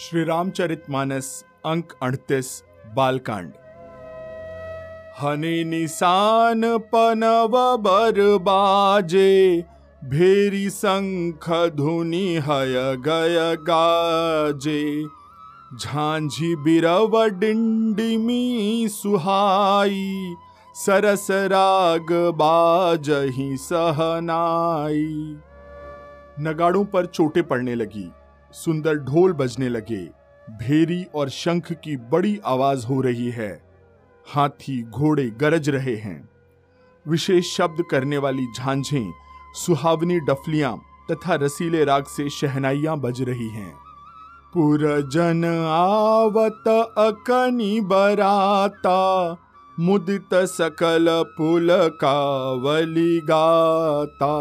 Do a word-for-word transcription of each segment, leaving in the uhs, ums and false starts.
श्री रामचरितमानस अंक अड़तीस बालकांड। हने निशान पनव बरबाजे, भेरी शंख धुनि हय गय गाजे। झांझी बिरव डिंडिमी सुहाई, सरस राग बाजहि सहनाई। नगाड़ों पर चोटें पड़ने लगी, सुंदर ढोल बजने लगे, भेरी और शंख की बड़ी आवाज हो रही है। हाथी घोड़े गरज रहे हैं। विशेष शब्द करने वाली झांझें, सुहावनी डफलियां तथा रसीले राग से शहनाइयां बज रही हैं। पुरजन आवत अकनि बराता, मुदित सकल पुलकावली गाता।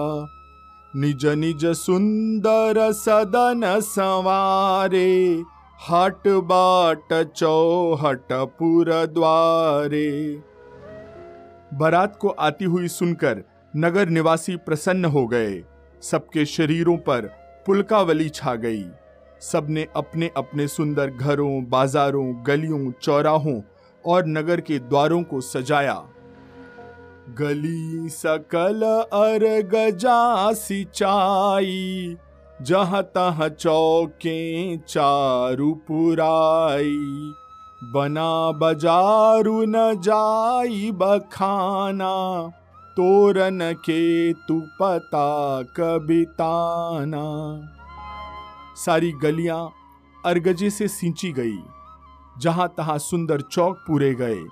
निज निज सुंदर सदन संवारे, हाट बाट चौहट पुर द्वारे। बारात को आती हुई सुनकर नगर निवासी प्रसन्न हो गए। सबके शरीरों पर पुलकावली छा गई। सबने अपने अपने सुंदर घरों, बाजारों, गलियों, चौराहों और नगर के द्वारों को सजाया। गली सकल अर्गजा सिंचाई, जहाँ तहाँ चौके चारू पुराई। बना बजारू न जाई बखाना, तोरन के तू पता कबिताना। सारी गलियां अर्गजे से सिंची गई। जहाँ तहाँ सुंदर चौक पूरे गए।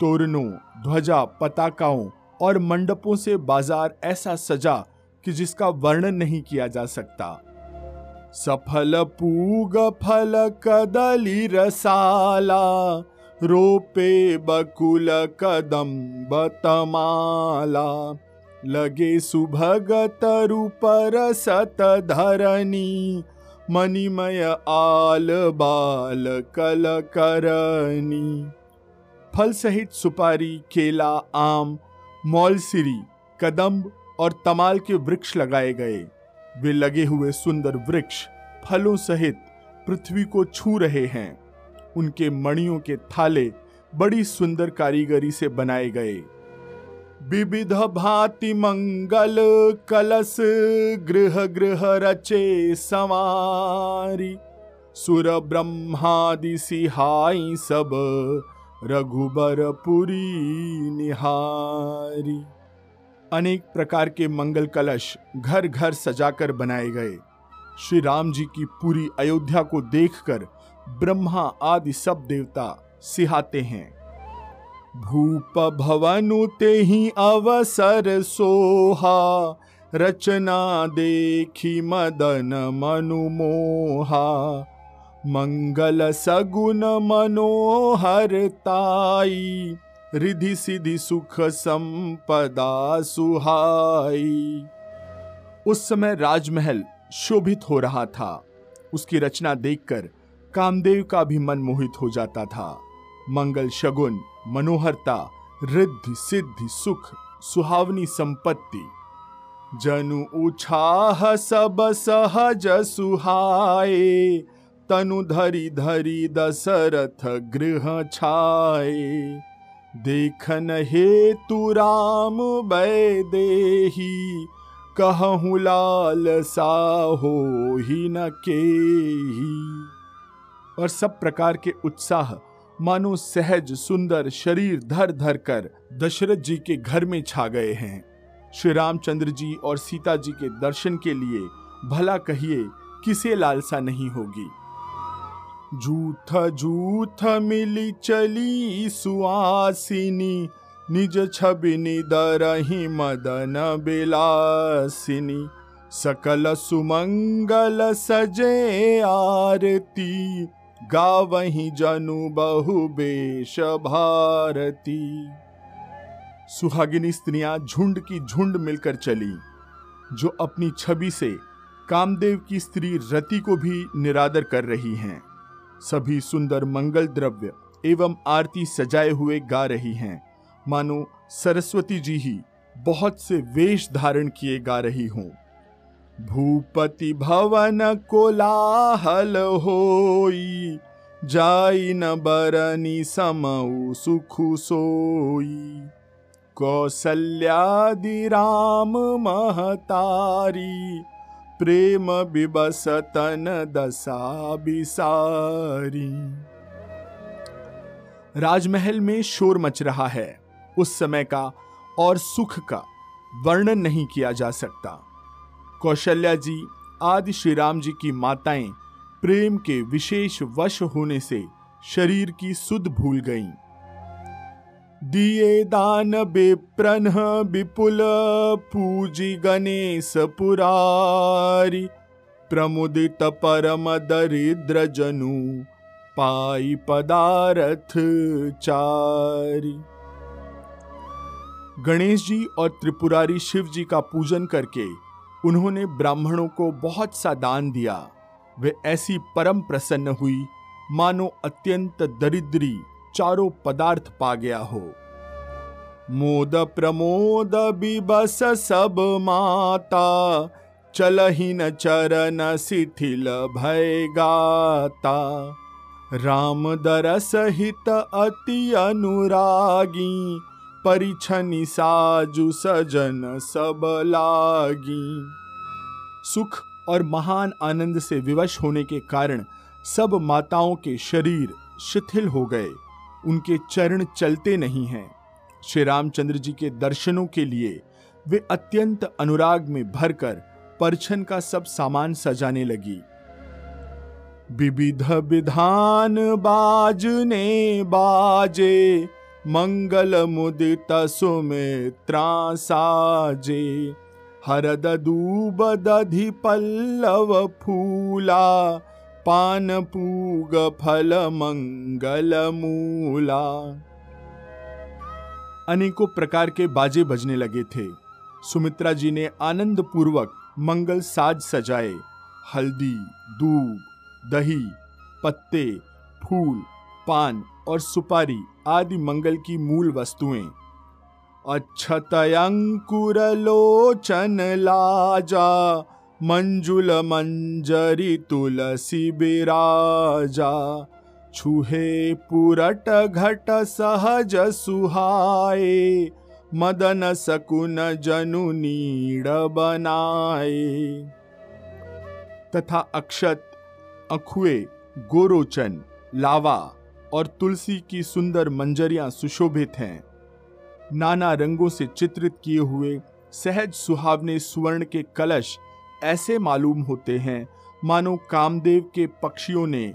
तोरणों, ध्वजा, पताकाओं और मंडपों से बाजार ऐसा सजा कि जिसका वर्णन नहीं किया जा सकता। सफल पूग फल कदली रसाला, रोपे बकुल कदम बतमाला। लगे सुभग तरु पर सत धरनी, मणिमय आल बाल कल करनी। फल सहित सुपारी, केला, आम, मौलसिरी, कदम्ब और तमाल के वृक्ष लगाए गए। वे लगे हुए सुंदर वृक्ष फलों सहित पृथ्वी को छू रहे हैं। उनके मणियों के थाले बड़ी सुंदर कारीगरी से बनाए गए। विविध भांति मंगल कलश, गृह गृह रचे संवारी। सुर ब्रह्मादि सिहाई, सब रघुबरपुरी निहारी। अनेक प्रकार के मंगल कलश घर घर सजाकर बनाए गए। श्री राम जी की पूरी अयोध्या को देखकर ब्रह्मा आदि सब देवता सिहाते हैं। भूप भवनु तेहि अवसर सोहा, रचना देखी मदन मनुमोहा। मंगल सगुन मनोहर ताई, रिधि सिधि सुख संपदा सुहाई। उस समय राजमहल शोभित हो रहा था। उसकी रचना देखकर कामदेव का भी मन मोहित हो जाता था। मंगल, शगुन, मनोहरता, रिद्धि सिद्धि, सुख, सुहावनी संपत्ति। जनु उछाह सब सहज सुहाए, तनु धरी धरी दशरथ गृह छाए। देखन हेतु राम बैदेही, कहूँ लाल सा हो ही न केही। और सब प्रकार के उत्साह मानो सहज सुंदर शरीर धर धर कर दशरथ जी के घर में छा गए हैं। श्री रामचंद्र जी और सीता जी के दर्शन के लिए भला कहिए किसे लालसा नहीं होगी। जूथ जूथ मिली चली सुआसिनी, निज छबिनी दरही मदन बिलासिनी। सकल सुमंगल सजे आरती, गावहीं जनु बहु बेश भारती। सुहागिनी स्त्रियां झुंड की झुंड मिलकर चली, जो अपनी छवि से कामदेव की स्त्री रति को भी निरादर कर रही हैं। सभी सुंदर मंगल द्रव्य एवं आरती सजाए हुए गा रही हैं, मानो सरस्वती जी ही बहुत से वेश धारण किए गा रही हों। भूपति भवन कोलाहल होई, जाई न बरनी समऊ सुखु सोई। कौसल्यादि राम महतारी, प्रेम बिबस तन दशा बिसारी। राजमहल में शोर मच रहा है। उस समय का और सुख का वर्णन नहीं किया जा सकता। कौशल्या जी आदि श्री राम जी की माताएं प्रेम के विशेष वश होने से शरीर की सुध भूल गईं। दिए दान बेप्रन विपुल, पूजी गणेश पुरारी। प्रमुदित परम दरिद्र जनु, पाई पदारथ चारी। गणेश जी और त्रिपुरारी शिव जी का पूजन करके उन्होंने ब्राह्मणों को बहुत सा दान दिया। वे ऐसी परम प्रसन्न हुई मानो अत्यंत दरिद्री चारों पदार्थ पा गया हो। मोद प्रमोद बिबस सब माता, चलहिन चरण शिथिल भय गाता। राम दरस हित अति अनुरागी, परिछनि साजु सजन सब लागी। सुख और महान आनंद से विवश होने के कारण सब माताओं के शरीर शिथिल हो गए, उनके चरण चलते नहीं हैं। श्री रामचंद्र जी के दर्शनों के लिए वे अत्यंत अनुराग में भरकर परछन का सब सामान सजाने लगी। विविध विधान बाजने बाजे, मंगल मुदित सुमित्रा साजे। हरद दूब दधि पल्लव फूला, पान पूग फल मंगल मूला। अनेकों प्रकार के बाजे बजने लगे थे। सुमित्रा जी ने आनंद पूर्वक मंगल साज सजाए। हल्दी, दूब, दही, पत्ते, फूल, पान और सुपारी आदि मंगल की मूल वस्तुएं। अक्षतयंकुर लोचन लाजा, मंजुल मंजरी तुलसी बिराजा। छुहे पुरट घट सहज सुहाए, मदन सकुन जनु नीड बनाए। तथा अक्षत, अखुए, गोरोचन, लावा और तुलसी की सुंदर मंजरियां सुशोभित हैं। नाना रंगों से चित्रित किए हुए सहज सुहावने सुवर्ण के कलश ऐसे मालूम होते हैं मानो कामदेव के पक्षियों ने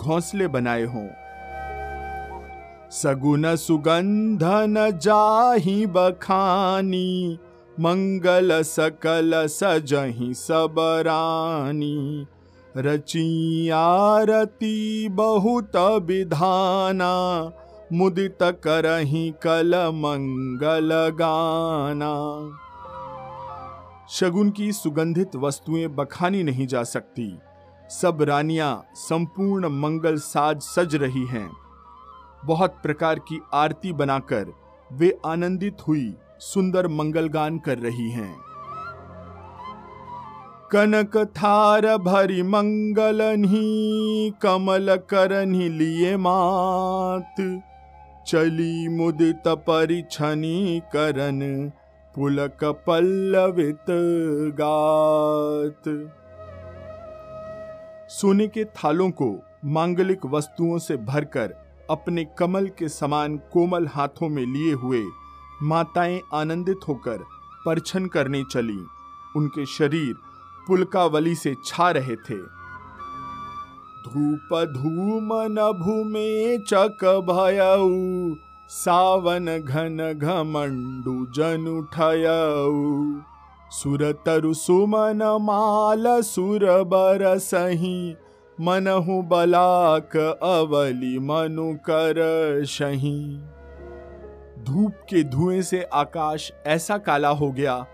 घोंसले बनाए हों। सगुन सुगंधन जाहि बखानी, मंगल सकल सजहि सबरानी। रची आरती बहुत विधाना, मुदित करहि कल मंगल गाना। शगुन की सुगंधित वस्तुएं बखानी नहीं जा सकती। सब रानियां संपूर्ण मंगल साज सज रही हैं। बहुत प्रकार की आरती बनाकर वे आनंदित हुई सुंदर मंगलगान कर रही हैं। कनक थार भरी मंगलनी, कमल करनी लिए मात। चली मुदित परिछनी करन, पुलक पल्लवित गात। सोने के थालों को मांगलिक वस्तुओं से भरकर अपने कमल के समान कोमल हाथों में लिए हुए माताएं आनंदित होकर परछन करने चली। उनके शरीर पुलकावली से छा रहे थे। धूप धूम नभु में चक भयऊ, सावन घन घमंडू जन उठयऊ। सुर तरु सुमन माल सुर बरसहि, मनहु बलाक अवली मनु करसहि। धूप के धुएं से आकाश ऐसा काला हो गया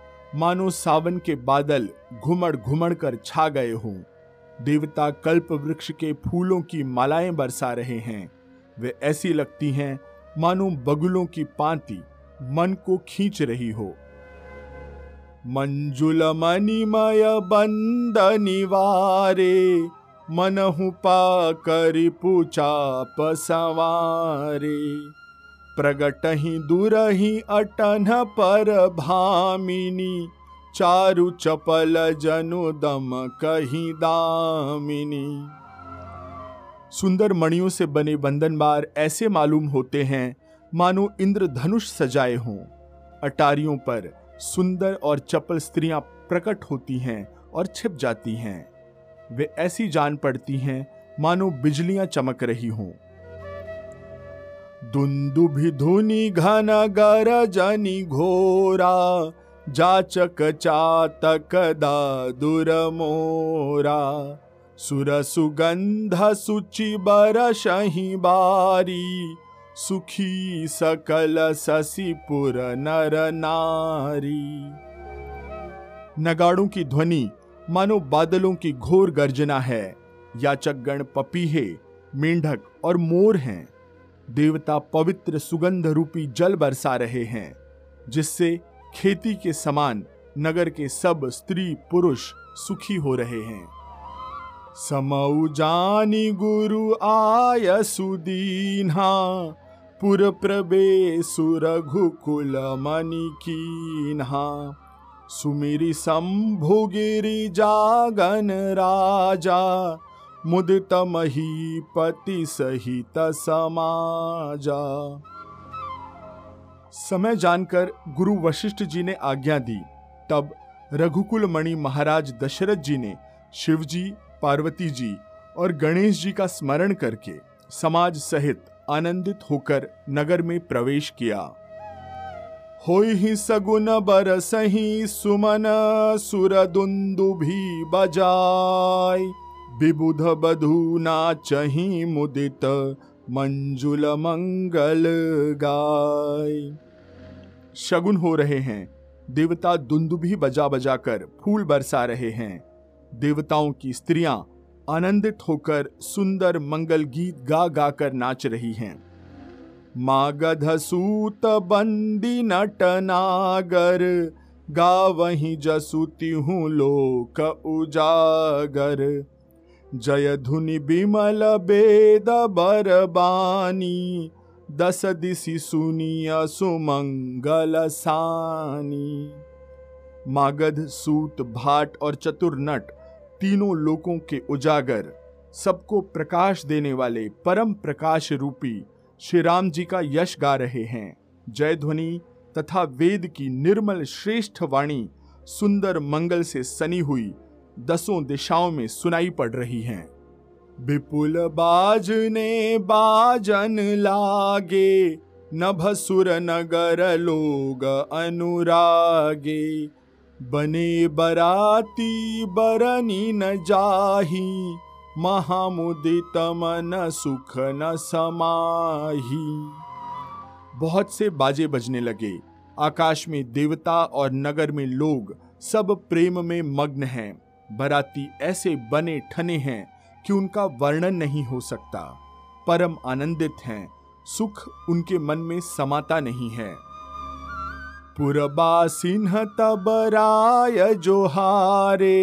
मानो सावन के बादल घुमड़ घुमड़ कर छा गए हों। देवता कल्प वृक्ष के फूलों की मालाएं बरसा रहे हैं। वे ऐसी लगती हैं मानो बगुलों की पांति मन को खींच रही हो। मंजुल मणिमय बंद निवारे, मनहु पाकरि पुचाप सवारे। प्रगटहि दुरहि अटन पर भामिनी, चारु चपल जनु दम कहीं दामिनी। सुंदर मणियों से बने बंधन बार ऐसे मालूम होते हैं मानो इंद्रधनुष सजाए हों। अटारियों पर सुंदर और चपल स्त्रियां प्रकट होती हैं और छिप जाती हैं। वे ऐसी जान पड़ती हैं मानो बिजलियां चमक रही हों। दुंदुभि धुनि घन गरजनि घोरा, जाचक चातक दादुर मोरा। सुर सुगंध सुचि बरसहि बारी, सुखी सकल शशिपुर नर नारी। नगाड़ों की ध्वनि मानो बादलों की घोर गर्जना है। याचक गण पपीहे, मेंढक और मोर हैं। देवता पवित्र सुगंध रूपी जल बरसा रहे हैं, जिससे खेती के समान नगर के सब स्त्री पुरुष सुखी हो रहे हैं। समऊ जानी गुरु आय सुदीन्हा, पुर प्रवेशु रघुकुल मनि कीन्हा। सुमिरि शंभु गिरि जागन राजा, मुदित महीपति सहित समाजा। समय जानकर गुरु वशिष्ठ जी ने आज्ञा दी। तब रघुकुल मणि महाराज दशरथ जी ने शिव जी, पार्वती जी और गणेश जी का स्मरण करके समाज सहित आनंदित होकर नगर में प्रवेश किया। होइहि सगुन बरसहि सुमन, सुरदुन्दुभि बजाय। विबुध बधू नाचहि मुदित, मंजुल मंगल गाय। शगुन हो रहे हैं। देवता दुंदुभी बजा बजा कर फूल बरसा रहे हैं। देवताओं की स्त्रियां आनंदित होकर सुंदर मंगल गीत गा गा कर नाच रही हैं। मागध सूत बंदी नट नागर, गावहि जसुति हूँ लोक उजागर। जय धुनि बिमल बेद बरबानी, दस दिशि सुनिय सुमंगल सानी। मागध, सूत, भाट और चतुर्नट तीनों लोकों के उजागर, सबको प्रकाश देने वाले परम प्रकाश रूपी श्री राम जी का यश गा रहे हैं। जय ध्वनि तथा वेद की निर्मल श्रेष्ठ वाणी सुंदर मंगल से सनी हुई दसों दिशाओं में सुनाई पड़ रही हैं। विपुल बाजने बाजन लागे, नभसुर नगर लोग अनुरागे। बने बराती बरनी न जाही, महामुदित मन सुख न समाही। बहुत से बाजे बजने लगे। आकाश में देवता और नगर में लोग सब प्रेम में मग्न हैं। बराती ऐसे बने ठने हैं कि उनका वर्णन नहीं हो सकता। परम आनंदित हैं, सुख उनके मन में समाता नहीं है। पुरबा सिंह तबराय जोहारे,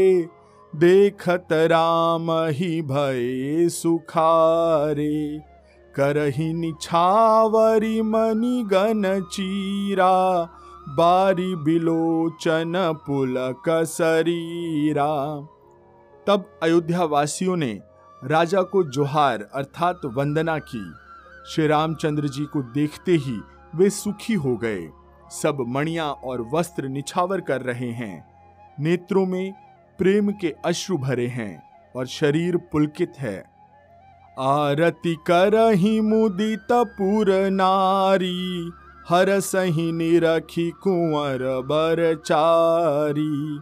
देखत राम ही भय सुखारे। करहि निछावरी मणिगण चीरा, बारी बिलोचन पुलक शरीरा। तब अयोध्या वासियों ने राजा को जोहार अर्थात वंदना की। श्री रामचंद्र जी को देखते ही वे सुखी हो गए। सब मणियां और वस्त्र निछावर कर रहे हैं। नेत्रों में प्रेम के अश्रु भरे हैं और शरीर पुलकित है। आरती करहि मुदित पुर नारी, हरसहि निरखी कुंवर बरचारी।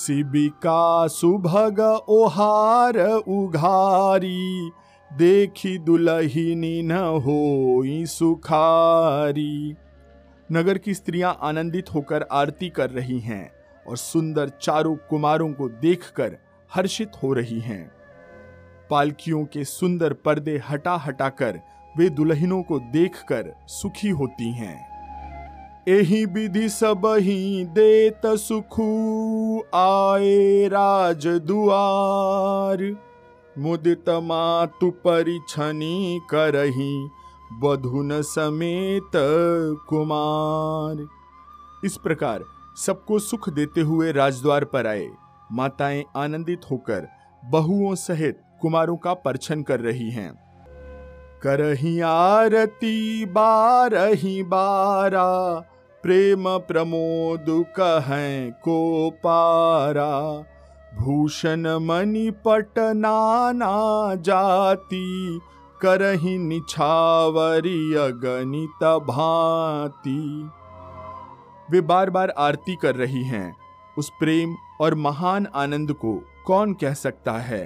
सिबिका सुभग ओहार उघारी, देखी दुलहिनी न होई सुखारी। नगर की स्त्रियां आनंदित होकर आरती कर रही हैं और सुंदर चारों कुमारों को देखकर हर्षित हो रही हैं। पालकियों के सुंदर पर्दे हटा हटा कर वे दुल्हनों को देखकर सुखी होती हैं। एहि विधि सबहि देत सुखु आए राज दुआर। मुदित मातु परिछनी करही बधुन समेत कुमार। इस प्रकार सबको सुख देते हुए राजद्वार पर आए। माताएं आनंदित होकर बहुओं सहित कुमारों का परछन कर रही हैं। करही आरती बारही बारा, प्रेम प्रमोद कहें को पारा। भूषण मणि पट नाना जाति, करही निछावरी अगणित भांति। वे बार बार आरती कर रही हैं। उस प्रेम और महान आनंद को कौन कह सकता है।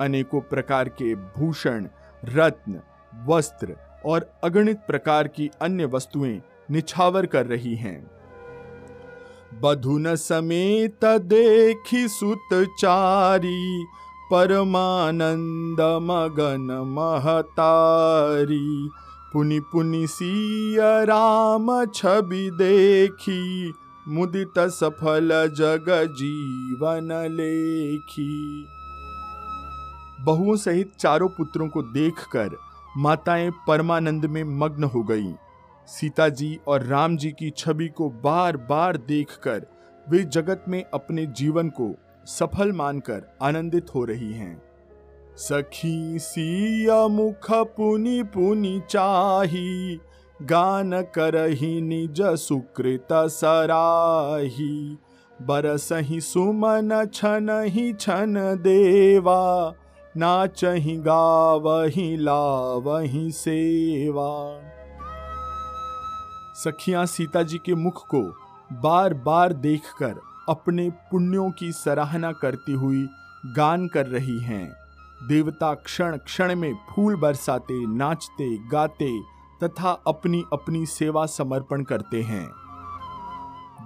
अनेकों प्रकार के भूषण, रत्न, वस्त्र और अगणित प्रकार की अन्य वस्तुएं निछावर कर रही हैं। बधुन समेत देखी सुत चारी, परमानंद मगन महतारी। पुनि पुनि सिया राम छवि देखी, मुदित सफल जग जीवन लेखी। बहुओं सहित चारों पुत्रों को देखकर माताएं परमानंद में मग्न हो गईं। सीता जी और राम जी की छवि को बार बार देखकर वे जगत में अपने जीवन को सफल मानकर आनंदित हो रही हैं। सखी सिया मुख पुनि पुनि चाही, गान करही निज सुकृत सराही। बरसही सुमन छनहि छन देवा, नाचहि गावहि लावहि सेवा। सखियां सीता जी के मुख को बार बार देखकर अपने पुण्यों की सराहना करती हुई गान कर रही हैं। देवता क्षण क्षण में फूल बरसाते, नाचते, गाते तथा अपनी अपनी सेवा समर्पण करते हैं।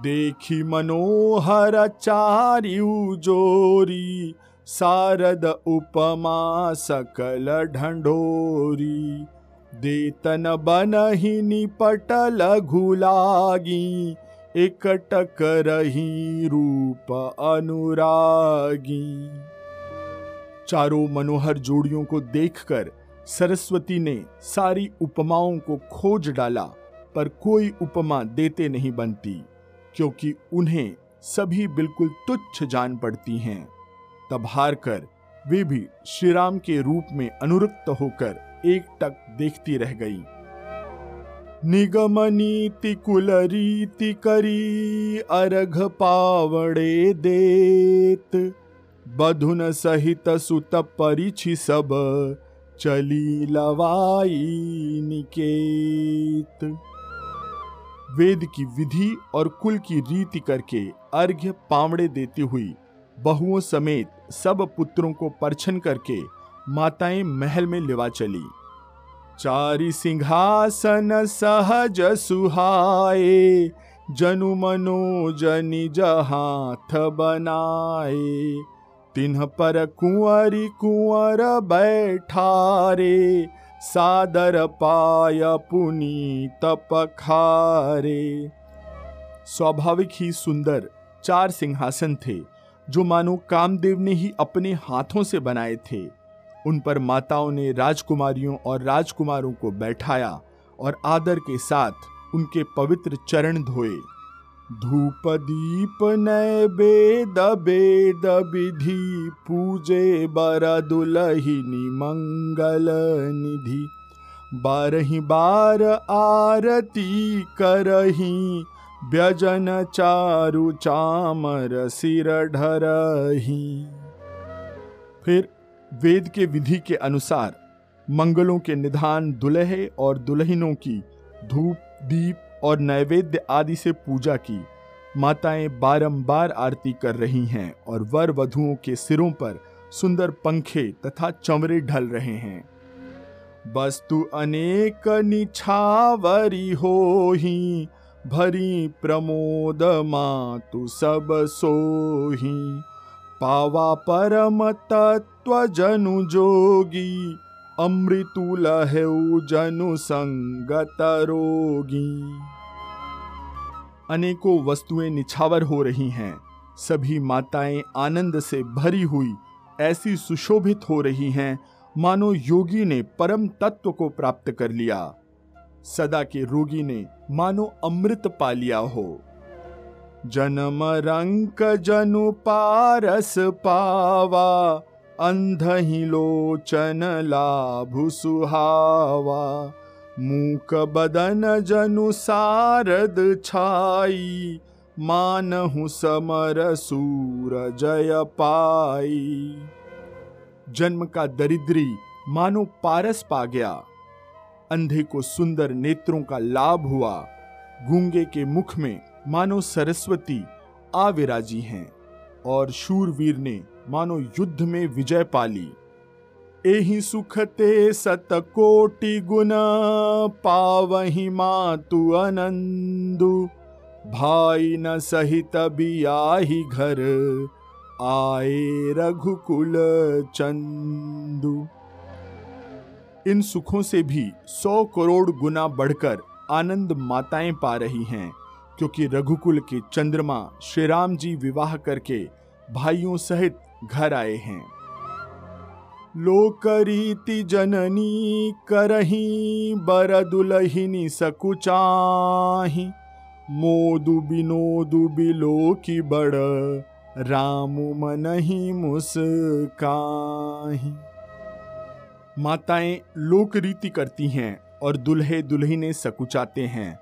देखी मनोहर चारिउ जोरी, सारद उपमा सकल ढंढोरी। देतन बनहि निपट लघु लागी, एकट करहि रूप अनुरागी। चारों मनोहर जोड़ियों को देखकर सरस्वती ने सारी उपमाओं को खोज डाला, पर कोई उपमा देते नहीं बनती, क्योंकि उन्हें सभी बिल्कुल तुच्छ जान पड़ती हैं। तब हार कर वे भी श्री राम के रूप में अनुरक्त होकर एक टक देखती रह गई। निगम नीति कुल रीति करी, अर्घ पावड़े देत। बधुन सहित सुत परिछि सब, चली लवाई निकेत। वेद की विधि और कुल की रीति करके अर्घ्य पावड़े देती हुई बहुओं समेत सब पुत्रों को परछन करके माताएं महल में लेवा चली। चारि सिंहासन सहज सुहाए, जनु मनोजनि जहाथ बनाए। तिन्ह पर कुंवरी कुंवर बैठारे, सादर पाय पुनीत पखारे। स्वाभाविक ही सुंदर चार सिंहासन थे, जो मानो कामदेव ने ही अपने हाथों से बनाए थे। उन पर माताओं ने राजकुमारियों और राजकुमारों को बैठाया और आदर के साथ उनके पवित्र चरण धोए। धूप दीप नैवेद वेद विधि, पूजे बर दुलहिनी मंगल निधि। बारही बार आरती करही, व्यजन चारु चामर सिर ढरही। फिर वेद के विधि के अनुसार मंगलों के निधान दुल्हे और दुल्हनों की धूप, दीप और नैवेद्य आदि से पूजा की। माताएं बारंबार आरती कर रही हैं और वर वधुओं के सिरों पर सुंदर पंखे तथा चंवरे ढल रहे हैं। वस्तु अनेक निछावरी होही, भरी प्रमोद मातु सब सोही। पावा परम तत्व जनु जोगी, अमृतु लहेउ जनु संगत रोगी। अनेकों वस्तुएं निछावर हो रही हैं। सभी माताएं आनंद से भरी हुई ऐसी सुशोभित हो रही हैं मानो योगी ने परम तत्व को प्राप्त कर लिया, सदा के रोगी ने मानो अमृत पा लिया हो। जन्म रंक जनु पारस पावा, अंधहि लोचन लाभु सुहावा। मूक बदन जनु सारद छाई, मानहु समर सूर जय पाई। जन्म का दरिद्री मानो पारस पा गया, अंधे को सुंदर नेत्रों का लाभ हुआ, गूंगे के मुख में मानो सरस्वती आविराजी हैं और शूरवीर ने मानो युद्ध में विजय पाली। एहि सुखते सतकोटि गुण, पावहि मातु अनंदु। भाई न सहित बियाहि घर, आए रघुकुल चंदु। इन सुखों से भी सौ करोड़ गुना बढ़कर आनंद माताएं पा रही हैं, क्योंकि रघुकुल के चंद्रमा श्री राम जी विवाह करके भाइयों सहित घर आए हैं। लोक रीति जननी करही, बर दुलहिनी सकुचाही। मोदु बिनोदु बिलोकि बड़, राम मनहि मुस्काहि। माताएं लोक रीति करती हैं और दुल्हे दुल्हिने सकुचाते हैं।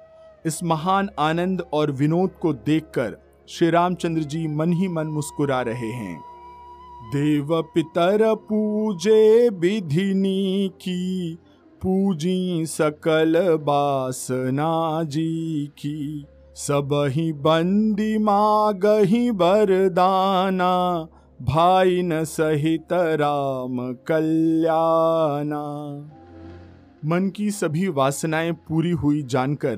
इस महान आनंद और विनोद को देखकर श्री रामचंद्र जी मन ही मन मुस्कुरा रहे हैं। देव पितर पूजे विधिनी की, पूजी सकल बासना जी की। सब ही बंदी मागहि बरदाना, भाई न सहित राम कल्याणा। मन की सभी वासनाएं पूरी हुई जानकर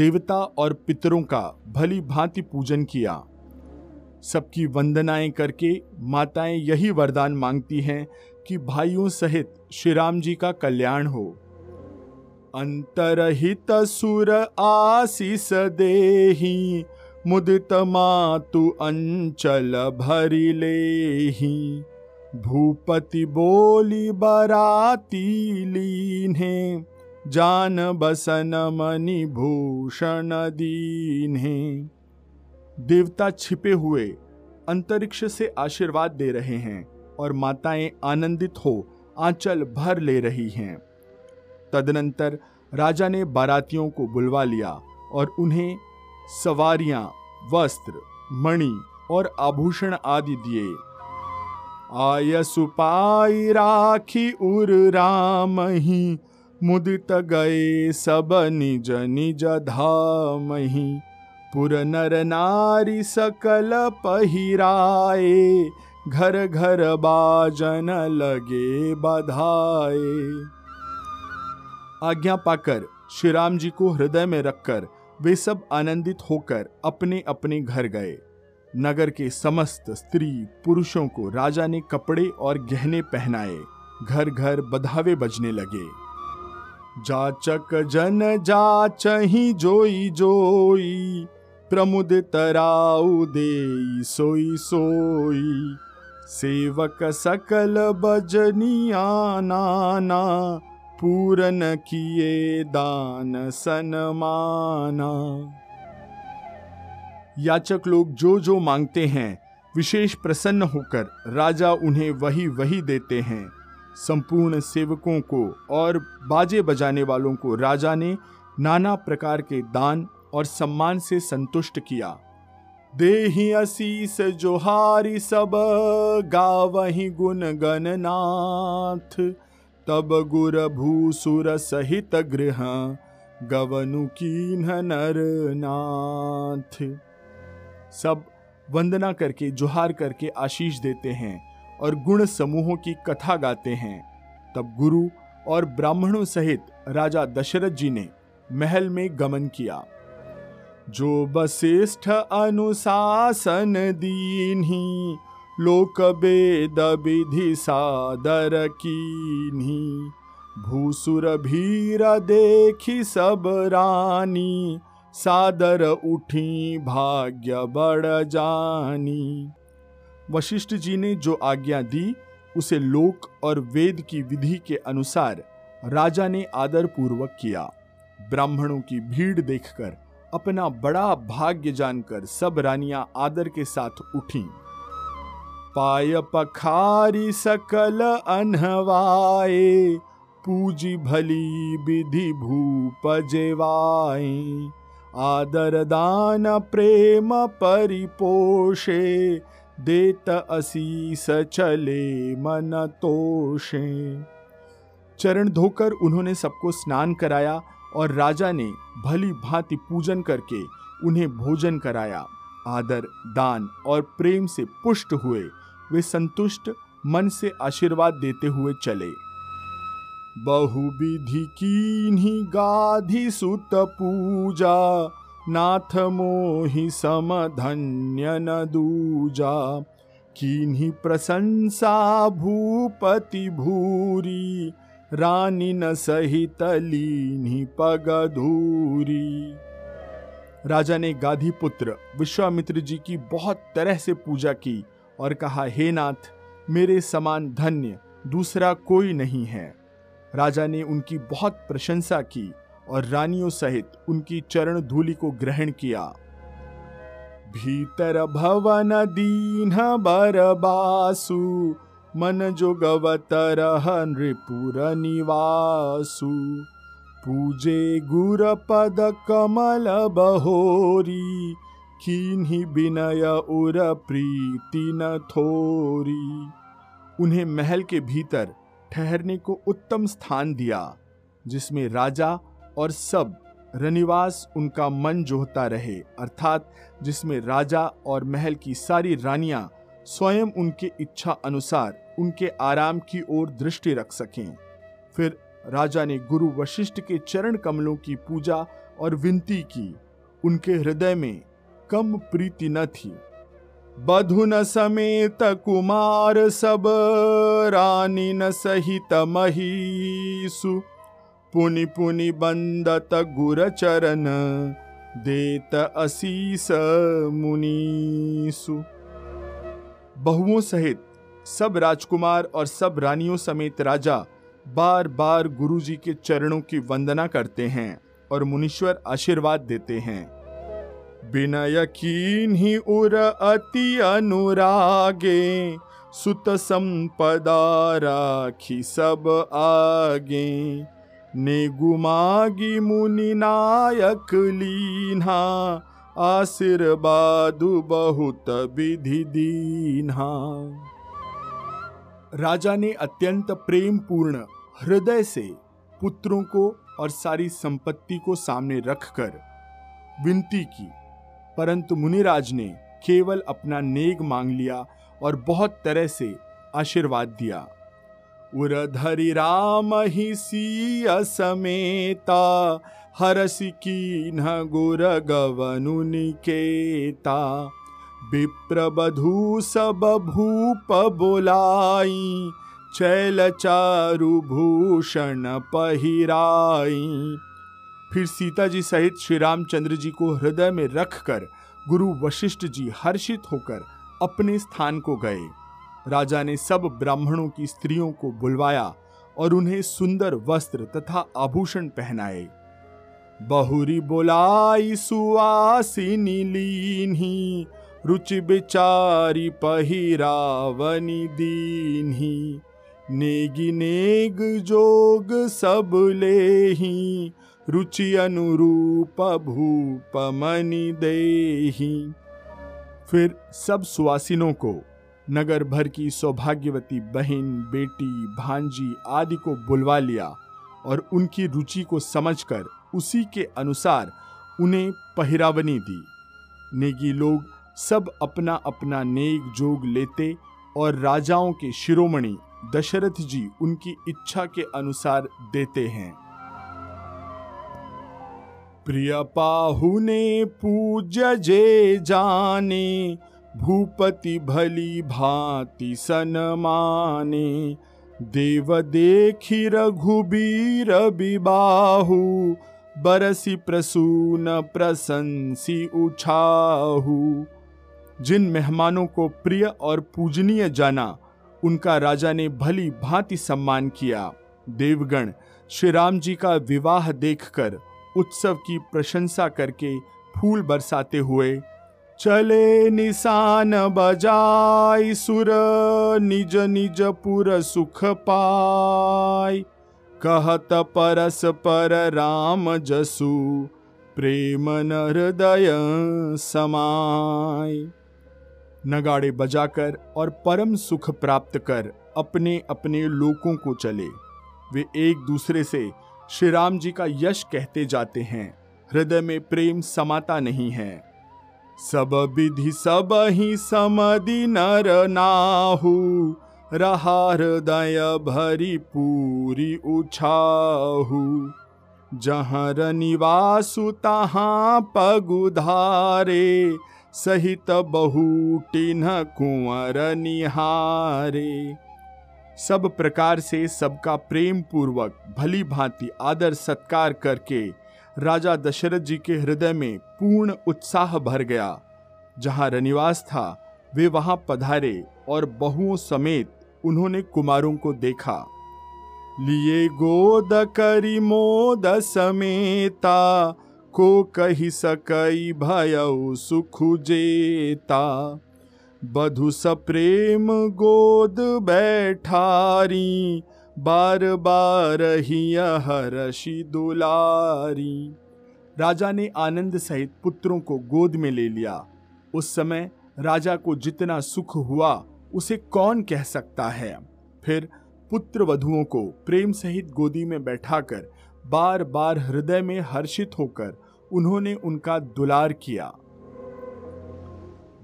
देवता और पितरों का भली भांति पूजन किया। सबकी वंदनाएं करके माताएं यही वरदान मांगती हैं कि भाइयों सहित श्री राम जी का कल्याण हो। अंतरहित सुर आशीष देहि, मुदित मातु अंचल भरि लेहि। भूपति बोली बराती लीन्हे, जान बसन मणि भूषण दीन्हे। देवता छिपे हुए अंतरिक्ष से आशीर्वाद दे रहे हैं और माताएं आनंदित हो आंचल भर ले रही हैं। तदनंतर राजा ने बारातियों को बुलवा लिया और उन्हें सवारियां, वस्त्र, मणि और आभूषण आदि दिए। आय सुपाई राखी उर रामहि, मुदित गए सब निज निज धामहि। पुर नर नारी सकल पहिराए, घर घर बाजन लगे बधाए। आज्ञा पाकर श्री राम जी को हृदय में रखकर वे सब आनंदित होकर अपने अपने घर गए। नगर के समस्त स्त्री पुरुषों को राजा ने कपड़े और गहने पहनाए। घर घर बधावे बजने लगे। जाचक जन जाचहि जोई जोई, प्रमुदित राउ देई सोई सोई। सेवक सकल बजनिया नाना, पूरन किए दान सनमाना। याचक लोग जो जो मांगते हैं विशेष प्रसन्न होकर राजा उन्हें वही वही देते हैं। संपूर्ण सेवकों को और बाजे बजाने वालों को राजा ने नाना प्रकार के दान और सम्मान से संतुष्ट किया। देहि आशीष जोहारी सब, गावहि गुण गणनाथ। तब गुर भूसुर सहित गृह, गवनु कीन्ह नर नाथ। सब वंदना करके जोहार करके आशीष देते हैं और गुण समूहों की कथा गाते हैं। तब गुरु और ब्राह्मणों सहित राजा दशरथ जी ने महल में गमन किया। जो बशिष्ठ अनुशासन दीन्ही, लोक वेद विधि सादर कीन्ही। भूसुर भीर देखी सब रानी, सादर उठी भाग्य बढ़ जानी। वशिष्ठ जी ने जो आज्ञा दी उसे लोक और वेद की विधि के अनुसार राजा ने आदर पूर्वक किया। ब्राह्मणों की भीड़ देखकर अपना बड़ा भाग्य जानकर सब रानियां आदर के साथ उठीं। पाय पखारी सकल अनहवाए, पूजी भली विधि भूप जेवाए। आदर दान प्रेम परिपोषे, देत असीस चले मन तोषे। चरण धोकर उन्होंने सबको स्नान कराया और राजा ने भली भांति पूजन करके उन्हें भोजन कराया। आदर दान और प्रेम से पुष्ट हुए वे संतुष्ट मन से आशीर्वाद देते हुए चले। बहुविधि कीन्ही गाधी सुत पूजा, नाथ मोहि समधन्य न दूजा। कीन्ही प्रशंसा भूपति भूरी, रानी न सहित लीन्ही पगधूरी। राजा ने गाधी पुत्र विश्वामित्र जी की बहुत तरह से पूजा की और कहा, हे नाथ, मेरे समान धन्य दूसरा कोई नहीं है। राजा ने उनकी बहुत प्रशंसा की और रानियों सहित उनकी चरण धूलि को ग्रहण किया। भीतर भवन दीन बरबासु, मन जोगवत रह नृपुर निवासु। पूजे गुर पद कमल बहोरी, कीन्ही बिनय उर प्रीति न थोरी। उन्हें महल के भीतर ठहरने को उत्तम स्थान दिया जिसमें राजा और सब रनिवास उनका मन जोहता रहे, अर्थात जिसमें राजा और महल की सारी रानियां स्वयं उनके इच्छा अनुसार उनके आराम की ओर दृष्टि रख सकें। फिर राजा ने गुरु वशिष्ठ के चरण कमलों की पूजा और विनती की। उनके हृदय में कम प्रीति न थी। बधुन समेत कुमार सब, रानी न सहित महीसु। पुनि पुनि बंदत गुर चरण, देत असीस मुनीसु। बहुओं सहित सब राजकुमार और सब रानियों समेत राजा बार बार गुरु जी के चरणों की वंदना करते हैं और मुनीश्वर आशीर्वाद देते हैं। बिना यकीन ही उर अति अनुरागे, सुत संपदा राखी सब आगे। नेगु मागी मुनि नायक लीन्हा, आशीर्वादु बहुत विधि दीन्हा। राजा ने अत्यंत प्रेम पूर्ण हृदय से पुत्रों को और सारी संपत्ति को सामने रखकर विनती की, परंतु मुनिराज ने केवल अपना नेग मांग लिया और बहुत तरह से आशीर्वाद दिया। उरधरि राम ही सिया समेता, हरसि कीन्ह गुर गवनु निकेता। विप्रबधू सब भूप बोलाई, चैल चारु भूषण पहिराई। फिर सीता जी सहित श्री रामचंद्र जी को हृदय में रखकर गुरु वशिष्ठ जी हर्षित होकर अपने स्थान को गए। राजा ने सब ब्राह्मणों की स्त्रियों को बुलवाया और उन्हें सुंदर वस्त्र तथा आभूषण पहनाए। बहुरी बोलाई सुवासिनी लीन्ही, रुचि बिचारी पहिरावनी दीन्ही। नेगी नेग जोग सब लेही, रुचि अनुरूप भूप मनि देही। फिर सब सुवासिनों को नगर भर की सौभाग्यवती बहन, बेटी, भांजी आदि को बुलवा लिया और उनकी रुचि को समझकर उसी के अनुसार उन्हें पहिरावनी दी। नेगी लोग सब अपना अपना नेक जोग लेते और राजाओं के शिरोमणि दशरथ जी उनकी इच्छा के अनुसार देते हैं। प्रिय पाहुने पूज्य जे जाने, भूपति भली भांति सन माने। देव देखी रघुबीर बिबाहु, बरसी प्रसून प्रसंसी उछाहू। जिन मेहमानों को प्रिय और पूजनीय जाना उनका राजा ने भली भांति सम्मान किया। देवगण श्री राम जी का विवाह देखकर उत्सव की प्रशंसा करके फूल बरसाते हुए चले निशान बजाई सुर निज निज पुर सुख पाई। कहत परस पर राम जसु प्रेम हृदय समाय। नगाड़े बजाकर और परम सुख प्राप्त कर अपने अपने लोकों को चले। वे एक दूसरे से श्री राम जी का यश कहते जाते हैं, हृदय में प्रेम समाता नहीं है। सब विधि सब ही समदि नर नाहु रहा हृदय भरी पूरी उछाहु। जहाँ निवासु तहाँ पगुधारे सहित बहुटिन कुंवर निहारे। सब प्रकार से सबका प्रेम पूर्वक भली भांति आदर सत्कार करके राजा दशरथ जी के हृदय में पूर्ण उत्साह भर गया। जहाँ रनिवास था वे वहाँ पधारे और बहुओं समेत उन्होंने कुमारों को देखा। लिए गोद करी मोद समेता को कही सकई भयउ सुखुजेता। बधु सप्रेम गोद बैठारी बार बार ही हर्षि दुलारी। राजा ने आनंद सहित पुत्रों को गोद में ले लिया। उस समय राजा को जितना सुख हुआ उसे कौन कह सकता है। फिर पुत्र वधुओं को प्रेम सहित गोदी में बैठाकर बार बार हृदय में हर्षित होकर उन्होंने उनका दुलार किया।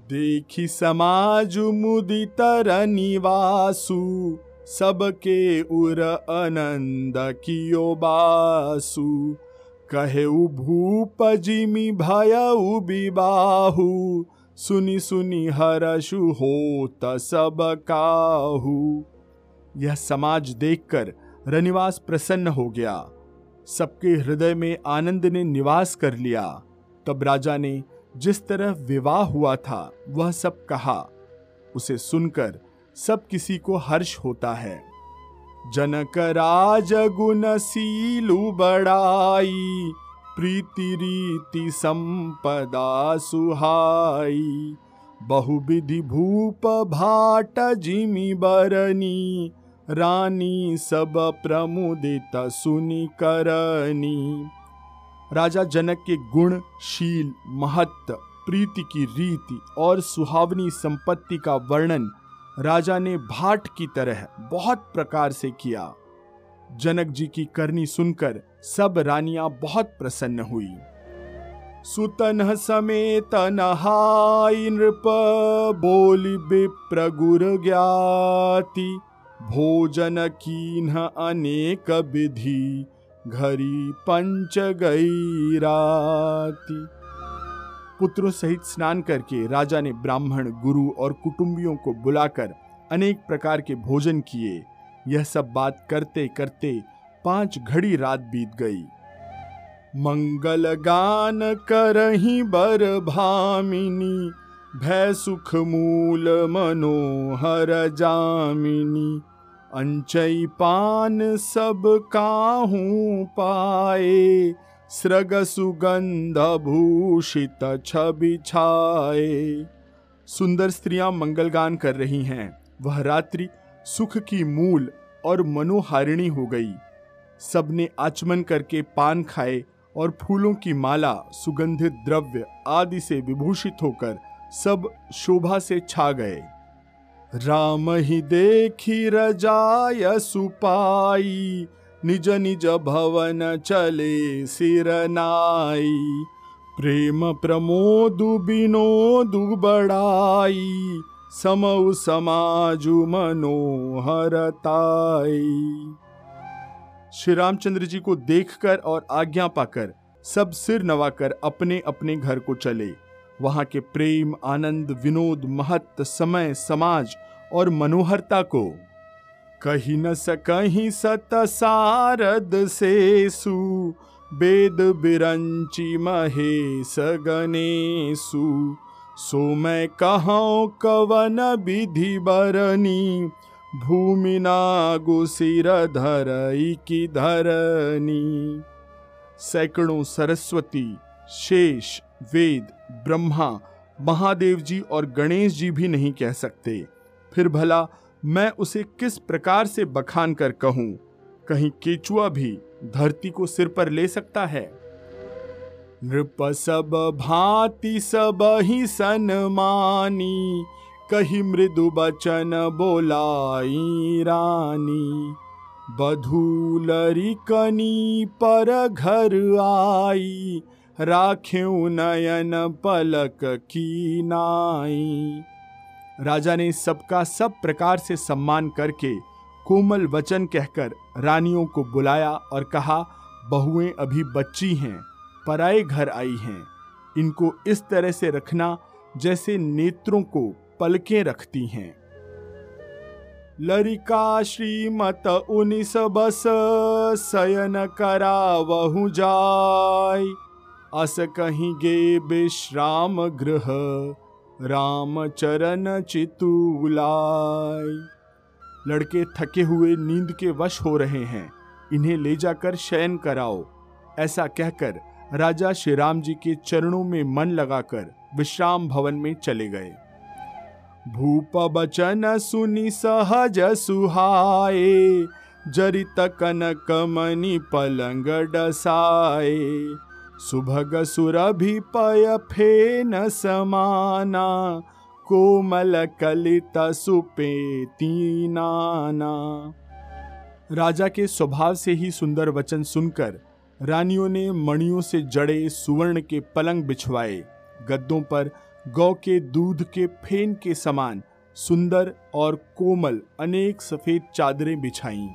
देखी समाज मुदित रनिवासु सबके उर आनंद कियो बासु। कहेउ भूप जिमि भयउ विबाहु सुनी सुनी हर्षु होत सब काहू। यह समाज देखकर रनिवास प्रसन्न हो गया। सबके हृदय में आनंद ने निवास कर लिया। तब राजा ने जिस तरह विवाह हुआ था वह सब कहा। उसे सुनकर सब किसी को हर्ष होता है। जनक राज गुणशीलु बड़ाई प्रीति रीति संपदा सुहाई। बहुविधि भूप भाट जिमि बरनी रानी सब प्रमुदित सुनि करनी। राजा जनक के गुण शील महत्व प्रीति की रीति और सुहावनी संपत्ति का वर्णन राजा ने भाट की तरह बहुत प्रकार से किया। जनक जी की करनी सुनकर सब रानियां बहुत प्रसन्न हुई। सुतन समेत नहाई नृप बोली विप्र गुर ज्ञाति। भोजन कीन्ह अनेक विधि घरी पंच गई राति। पुत्रों सहित स्नान करके राजा ने ब्राह्मण गुरु और कुटुंबियों को बुलाकर अनेक प्रकार के भोजन किए। यह सब बात करते करते पांच घड़ी रात बीत गई। मंगल गान करही बर भामिनी भय सुख मूल मनोहर जामिनी। अंचई पान सब काहू पाए सृग सुगंध भूषित छवि छाए। सुंदर स्त्रियां मंगलगान कर रही हैं। वह रात्रि सुख की मूल और मनोहारिणी हो गई। सबने आचमन करके पान खाए और फूलों की माला सुगंधित द्रव्य आदि से विभूषित होकर सब शोभा से छा गए। राम ही देखी रजाय सुपाई निज निज भवन चले सिरनाई। प्रेम प्रमोदु बिनोदु बड़ाई समउ समाजु मनोहरताई। श्री रामचंद्र जी को देखकर और आज्ञा पाकर सब सिर नवाकर अपने अपने घर को चले। वहाँ के प्रेम आनंद विनोद महत्व समय समाज और मनोहरता को कही न सकहीं सत सारद सेसु। बेद बिरंची महे सगनेसु सो मैं कहौं कवन विधि बरनी भूमिना गुसिर धरई की धरनी। सैकड़ों सरस्वती, शेष, वेद, ब्रह्मा, महादेव जी और गणेश जी भी नहीं कह सकते, फिर भला मैं उसे किस प्रकार से बखान कर कहूं। कहीं केचुआ भी धरती को सिर पर ले सकता है। नृप सब भांति सब ही सनमानी कही मृदु बचन बोलाई रानी। बधूलरी कनी पर घर आई राखेउ नयन पलक की नाई। राजा ने सबका सब प्रकार से सम्मान करके कोमल वचन कहकर रानियों को बुलाया और कहा, बहुएं अभी बच्ची हैं, पराए घर आई हैं, इनको इस तरह से रखना जैसे नेत्रों को पलकें रखती हैं। लरिका श्रीमत उनिस बस शयन करावहु जाय। अस कहीं गे विश्राम गृह राम चरण चितुलाय। लड़के थके हुए नींद के वश हो रहे हैं, इन्हें ले जाकर शयन कराओ। ऐसा कहकर राजा श्री राम जी के चरणों में मन लगाकर विश्राम भवन में चले गए। भूप बचन सुनि सहज सुहाए जरित कनक मणि पलंग डसाए। सुभग सुरभि पय फेन समाना कोमल कलित सुपेती नाना। राजा के स्वभाव से ही सुंदर वचन सुनकर रानियों ने मणियों से जड़े सुवर्ण के पलंग बिछवाए। गद्दों पर गौ के दूध के फेन के समान सुंदर और कोमल अनेक सफेद चादरें बिछाईं।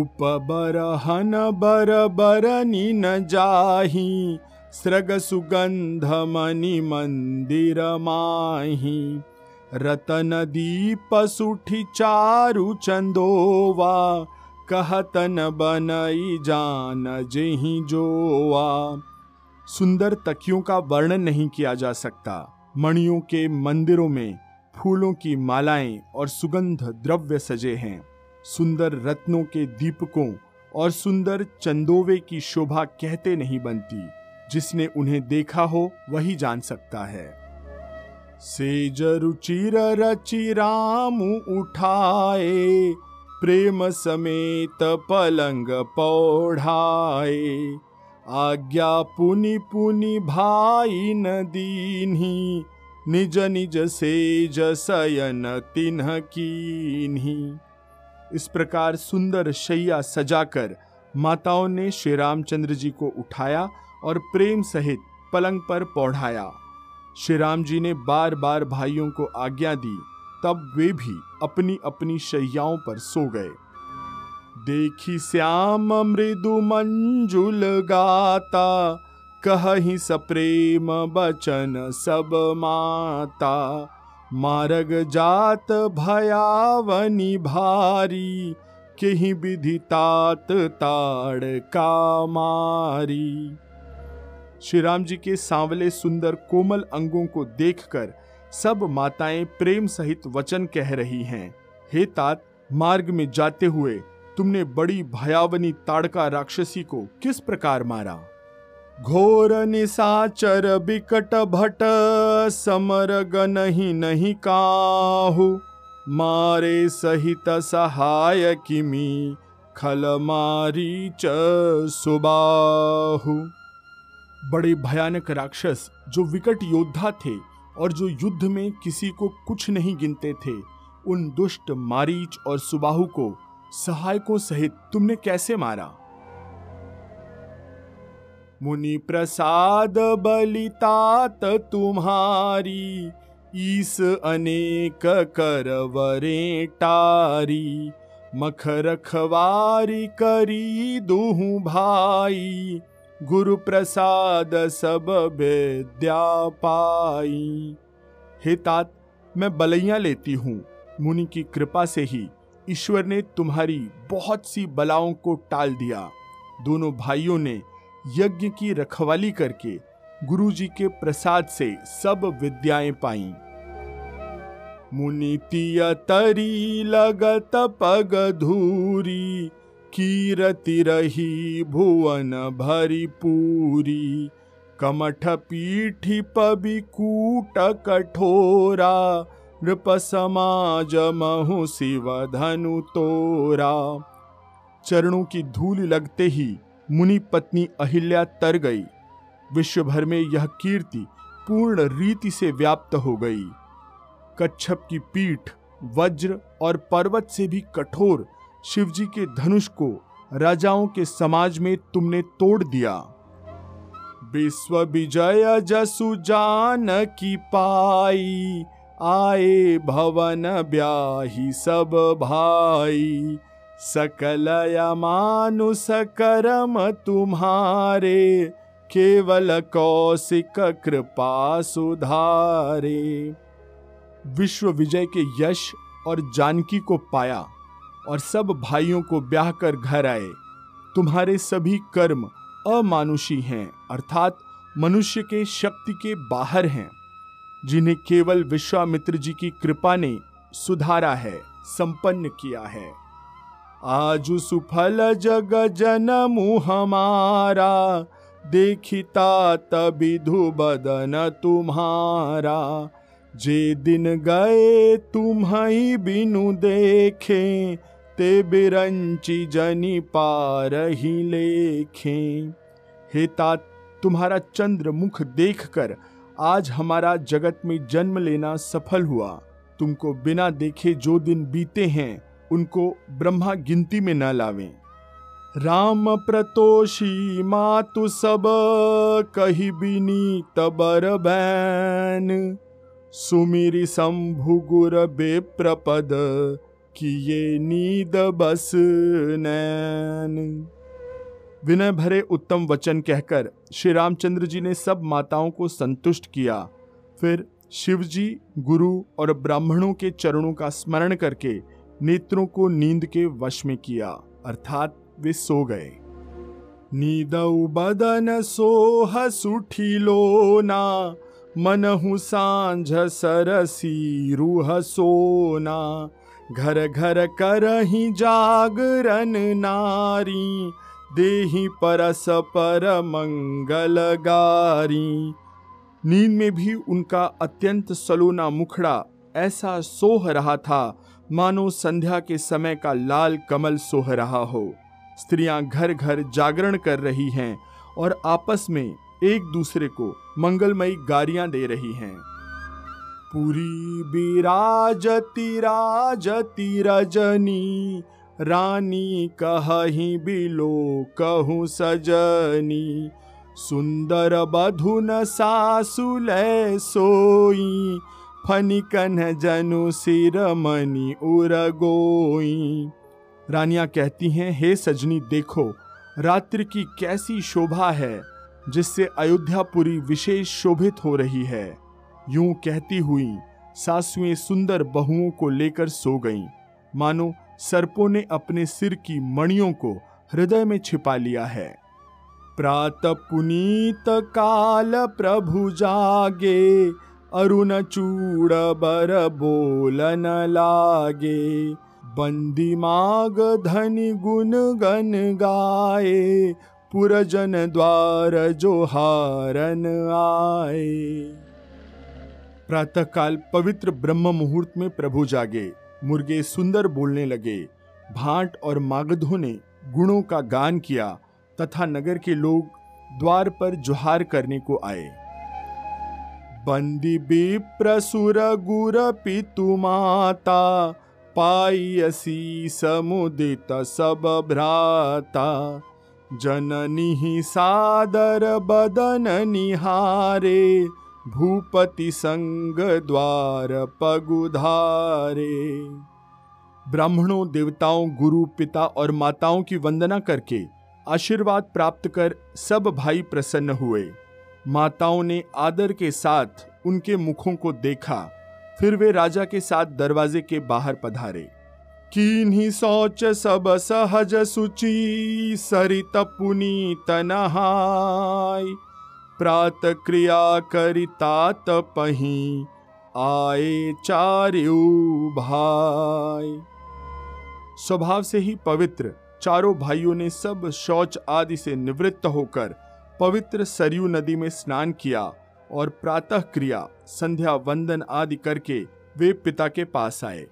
उप बरहन बर बरनी न जाही स्रग सुगंध मणि मंदिर माही। रतन दीप सुठी चारु चंदोवा कहतन बनई जान जेहि जोवा। सुंदर तकियों का वर्णन नहीं किया जा सकता। मणियों के मंदिरों में फूलों की मालाएं और सुगंध द्रव्य सजे हैं। सुंदर रत्नों के दीपकों और सुंदर चंदोवे की शोभा कहते नहीं बनती। जिसने उन्हें देखा हो वही जान सकता है। सेज रुचिर रचि राम उठाए प्रेम समेत पलंग पौढ़ाए। आज्ञा पुनि पुनि भाई न दीन्ही निज निज सेज शयन तिन्ह कीन्ही। इस प्रकार सुंदर शैया सजाकर माताओं ने श्री रामचंद्र जी को उठाया और प्रेम सहित पलंग पर पौढ़ाया। श्री राम जी ने बार बार भाइयों को आज्ञा दी, तब वे भी अपनी अपनी शैयाओं पर सो गए। देखी श्याम मृदु मंजुल गाता कहहि सप्रेम बचन सब माता। मार्ग जात भयावनि भारी केहि विधि तात ताड़ का मारी। श्री राम जी के सांवले सुंदर कोमल अंगों को देखकर सब माताएं प्रेम सहित वचन कह रही हैं, हे तात, मार्ग में जाते हुए तुमने बड़ी भयावनी ताड़का राक्षसी को किस प्रकार मारा। घोर निशाचर बिकट भट समरग नहीं नहीं काहू। मारे सहित सहाय किमी खल मारी च सुबाहु। बड़े भयानक राक्षस जो विकट योद्धा थे और जो युद्ध में किसी को कुछ नहीं गिनते थे, उन दुष्ट मारीच और सुबाहु को सहायकों सहित तुमने कैसे मारा। मुनि प्रसाद बलितात तुम्हारी ईस अनेक करवरे टारी। मखर खवारी करी दूहु भाई गुरु प्रसाद सब विद्या पाई। हे तात, मैं बलैयाँ लेती हूँ, मुनि की कृपा से ही ईश्वर ने तुम्हारी बहुत सी बलाओं को टाल दिया। दोनों भाइयों ने यज्ञ की रखवाली करके गुरुजी के प्रसाद से सब विद्याएं पाईं। मुनितिया तरी लगत पग धूरी, कीरति रही भुवन भरी पूरी। कमठ पीठी पबि कूट कठोरा, नृप समाज महु शिव धनु तोरा। चरणों की धूल लगते ही मुनि पत्नी अहिल्या तर गई। विश्व भर में यह कीर्ति पूर्ण रीति से व्याप्त हो गई। कच्छप की पीठ, वज्र और पर्वत से भी कठोर शिवजी के धनुष को राजाओं के समाज में तुमने तोड़ दिया। विश्व विजय जसु जान की पाई, आए भवन ब्याही सब भाई। सकल अमानुष करम तुम्हारे, केवल कौशिक कृपा सुधारे। विश्व विजय के यश और जानकी को पाया और सब भाइयों को ब्याह कर घर आए। तुम्हारे सभी कर्म अमानुषी हैं, अर्थात मनुष्य के शक्ति के बाहर हैं, जिन्हें केवल विश्वामित्र जी की कृपा ने सुधारा है, संपन्न किया है। आजु सुफल जग जनमु हमारा, देखिता तबिधु बदन तुम्हारा। जे दिन गए तुम्हाई बिनु देखें, ते बिरंची जनी पार ही लेखें। हे तात, तुम्हारा चंद्रमुख देखकर आज हमारा जगत में जन्म लेना सफल हुआ। तुमको बिना देखे जो दिन बीते हैं उनको ब्रह्मा गिनती में न लावें। राम प्रतोषी मातु सब, कही बिनी तबर बैन। सुमिरी शंभु गुर बेप्रपद, किए नीद बस नैन। विनय भरे उत्तम वचन कहकर श्री रामचंद्र जी ने सब माताओं को संतुष्ट किया। फिर शिवजी, गुरु और ब्राह्मणों के चरणों का स्मरण करके नेत्रों को नींद के वश में किया, अर्थात वे सो गए। नीदउ बदन सोह सुठी लोना, मनहु सांझ सरसी रूह सोना। घर घर करहि जागरण नारी, देहि परस पर मंगलगारी। नींद में भी उनका अत्यंत सलोना मुखड़ा ऐसा सोह रहा था मानो संध्या के समय का लाल कमल सोह रहा हो। स्त्रियां घर घर जागरण कर रही हैं और आपस में एक दूसरे को मंगलमयी गारियां दे रही हैं। पूरी बिराजती राजती रजनी, रानी कहहीं बिलो कहूँ सजनी। सुंदर बधुन सासु ले सोई, फनिकन जनु सिरमणि उरगोई। रानियां कहती हैं, हे सजनी, देखो रात्रि की कैसी शोभा है, जिससे अयोध्यापुरी विशेष शोभित हो रही है। यूं कहती हुई सासुएं सुंदर बहुओं को लेकर सो गईं, मानो सर्पों ने अपने सिर की मणियों को हृदय में छिपा लिया है। प्रातः पुनीत काल प्रभु जागे, अरुण चूड़ बर बोलन लागे। बंदी माग धनि गुन गन गाए, पुरजन द्वार जोहारन आए। प्रातःकाल पवित्र ब्रह्म मुहूर्त में प्रभु जागे। मुर्गे सुंदर बोलने लगे। भांट और मागधों ने गुणों का गान किया तथा नगर के लोग द्वार पर जोहार करने को आए। बंदी विप्र सुर गुर पितु माता, पाई असीस मुदित सब भ्राता। जननी सादर बदन निहारे, भूपति संग द्वार पगुधारे। ब्राह्मणों, देवताओं, गुरु, पिता और माताओं की वंदना करके आशीर्वाद प्राप्त कर सब भाई प्रसन्न हुए। माताओं ने आदर के साथ उनके मुखों को देखा, फिर वे राजा के साथ दरवाजे के बाहर पधारे। कीन्ही सोच सब सहज सुचि सरित पुनीत नहाय। प्रात क्रिया करितात पही आए चारु भाई। स्वभाव से ही पवित्र चारों भाइयों ने सब शौच आदि से निवृत्त होकर पवित्र सरयू नदी में स्नान किया और प्रातः क्रिया संध्या वंदन आदि करके वे पिता के पास आए।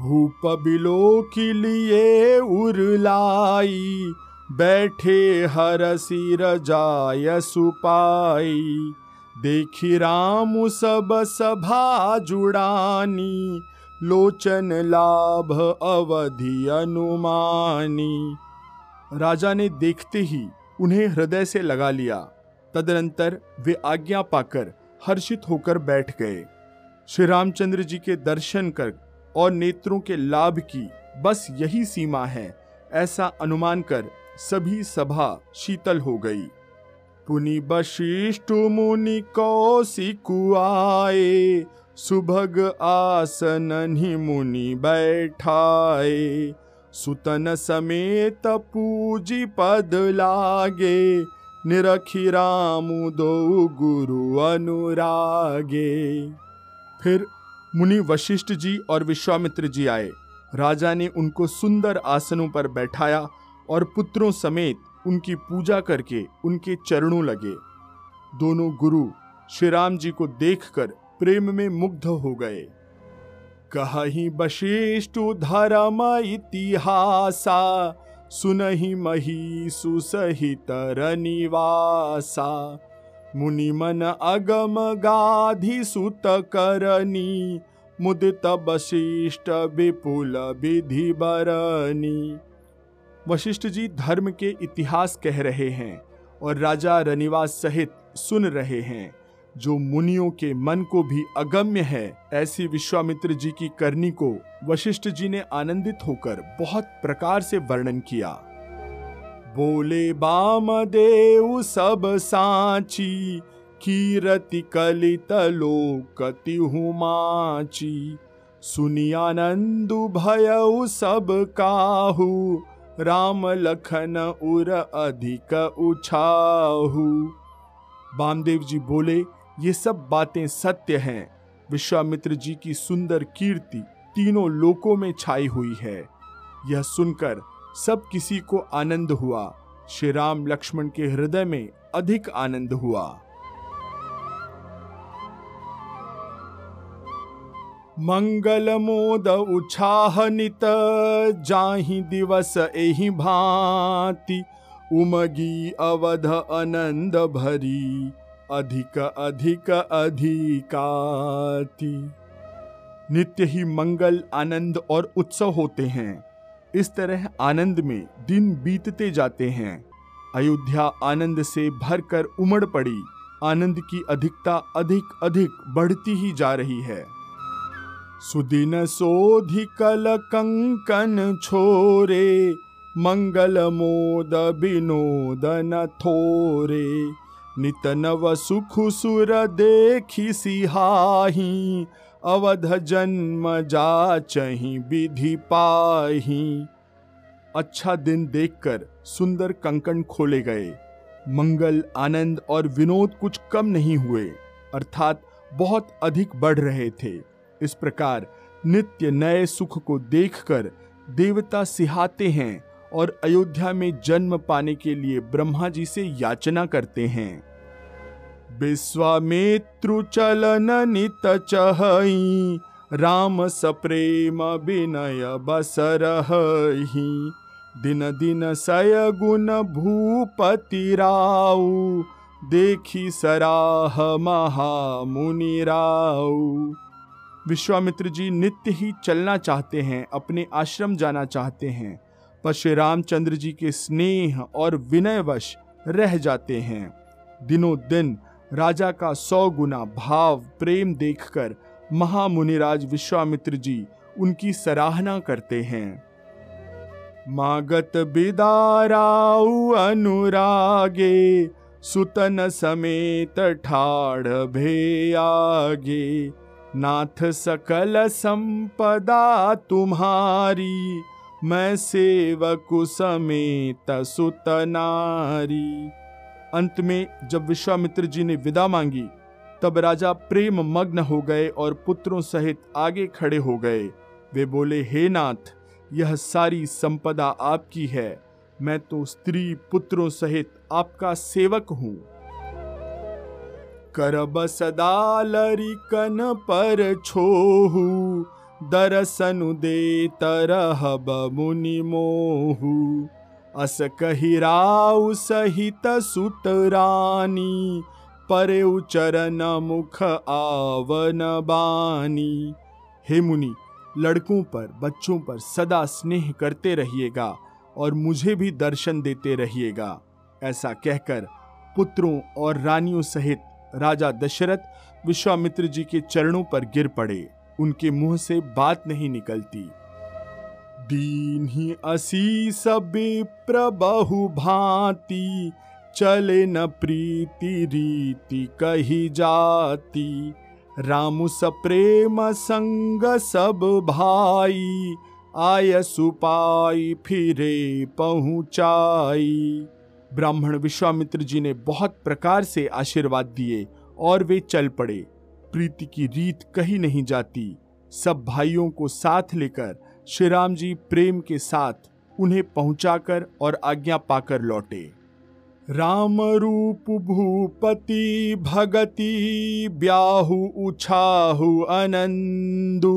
भूप बिलो के लिए उरलाई बैठे हर सिर जाय सुपाई। देखी राम सब सभा जुड़ानी लोचन लाभ अवधि अनुमानी। राजा ने देखते ही उन्हें हृदय से लगा लिया। तदनंतर वे आज्ञा पाकर हर्षित होकर बैठ गए। श्री रामचंद्र जी के दर्शन कर और नेत्रों के लाभ की बस यही सीमा है ऐसा अनुमान कर सभी सभा शीतल हो गई। पुनि वशिष्ठ मुनि कौशिकुआए सुभग आसन नि मुनि बैठाए। सुतन समेत पूजी पद लागे निरखी राम दो गुरु अनुरागे। फिर मुनि वशिष्ठ जी और विश्वामित्र जी आए। राजा ने उनको सुंदर आसनों पर बैठाया और पुत्रों समेत उनकी पूजा करके उनके चरणों लगे। दोनों गुरु श्री राम जी को देखकर प्रेम में मुग्ध हो गए। कहि वशिष्ठ धर्म इतिहासा सुनहि मही सुसहित रनिवासा। मुनि मन अगम गाधि सुत करनी मुदित वशिष्ठ विपुल विधि बरनी। वशिष्ठ जी धर्म के इतिहास कह रहे हैं और राजा रनिवास सहित सुन रहे हैं। जो मुनियों के मन को भी अगम्य है ऐसी विश्वामित्र जी की करनी को वशिष्ठ जी ने आनंदित होकर बहुत प्रकार से वर्णन किया। बोले बामदेव सब सांची कीरति कलित लोक तिहु माची। सुनि आनंदु भयउ सब काहू राम लखन उर अधिक उछाहू। बामदेव जी बोले ये सब बातें सत्य हैं। विश्वामित्र जी की सुंदर कीर्ति तीनों लोकों में छाई हुई है। यह सुनकर सब किसी को आनंद हुआ। श्री राम लक्ष्मण के हृदय में अधिक आनंद हुआ। मंगल मोद उछाहनित जाहि दिवस एहि भांति। उमगी अवध आनंद भरी अधिक अधिक अधिकाति। नित्य ही मंगल आनंद और उत्सव होते हैं। इस तरह आनंद में दिन बीतते जाते हैं। अयोध्या आनंद से भरकर उमड़ पड़ी। आनंद की अधिकता अधिक अधिक बढ़ती ही जा रही है। सुदिन सोधि कल कंकन छोरे मंगल मोद विनोदन थोरे। नित नव सुख सुर देखि सिहाही अवध जन्म जाचहि विधि पाही। अच्छा दिन देखकर सुंदर कंकन खोले गए। मंगल आनंद और विनोद कुछ कम नहीं हुए अर्थात बहुत अधिक बढ़ रहे थे। इस प्रकार नित्य नए सुख को देखकर देवता सिहाते हैं और अयोध्या में जन्म पाने के लिए ब्रह्मा जी से याचना करते हैं। विश्वामित्रु चलन नित चहई राम सप्रेम विनय बस रहहि। दिन दिन सय गुण भूपति राउ देखि सराह महा मुनि राउ। विश्वामित्र जी नित्य ही चलना चाहते हैं, अपने आश्रम जाना चाहते हैं, पर श्री रामचंद्र जी के स्नेह और विनयवश रह जाते हैं। दिनों दिन राजा का सौ गुना भाव प्रेम देखकर महामुनिराज विश्वामित्र जी उनकी सराहना करते हैं। मागत बिदाराऊ अनुरागे सुतन समेत ठाड़ भे आगे। नाथ सकल संपदा तुम्हारी, मैं सेवकु समेत सुत नारी। अंत में जब विश्वामित्र जी ने विदा मांगी तब राजा प्रेम मग्न हो गए और पुत्रों सहित आगे खड़े हो गए। वे बोले, हे नाथ, यह सारी संपदा आपकी है, मैं तो स्त्री पुत्रों सहित आपका सेवक हूँ। करब सदा लरिकन पर छोहू, दरसनु दे तरहब मुनि मोहू। अस कहि राउ सहित सुत रानी, परे उचरन मुख आवन बानी। हे मुनि, लड़कों पर, बच्चों पर सदा स्नेह करते रहिएगा और मुझे भी दर्शन देते रहिएगा। ऐसा कहकर पुत्रों और रानियों सहित राजा दशरथ विश्वामित्र जी के चरणों पर गिर पड़े। उनके मुंह से बात नहीं निकलती। दीन ही असीस विप्र बहु भांति, चले न प्रीति रीति कही जाती। रामु सप्रेम संग सब भाई, आय सुपाई फिरे पहुँचाई। ब्राह्मण विश्वामित्र जी ने बहुत प्रकार से आशीर्वाद दिए और वे चल पड़े। प्रीति की रीत कहीं नहीं जाती। सब भाइयों को साथ लेकर श्री राम जी प्रेम के साथ उन्हें पहुंचाकर और आज्ञा पाकर लौटे। राम रूप भूपति भगति, ब्याहु उछाहु अनंदु।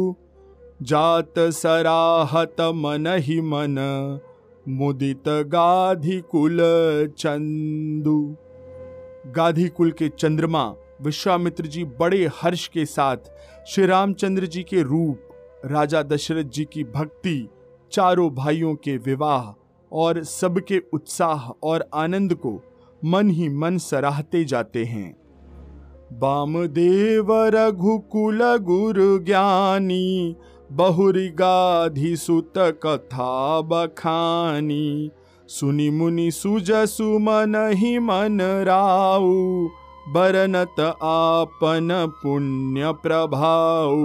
जात सराहत मन ही मन, मुदित गाधी कुल चंदु। गाधी कुल के चंद्रमा विश्वामित्र जी बड़े हर्ष के साथ श्री रामचंद्र जी के रूप, राजा दशरथ जी की भक्ति, चारों भाइयों के विवाह और सबके उत्साह और आनंद को मन ही मन सराहते जाते हैं। वामदेव रघुकुल गुरु ज्ञानी, बहुरी गाधी सुत कथा बखानी। सुनि मुनि सुजसु मन ही मन राउ, बरनत आपन पुण्य प्रभाऊ।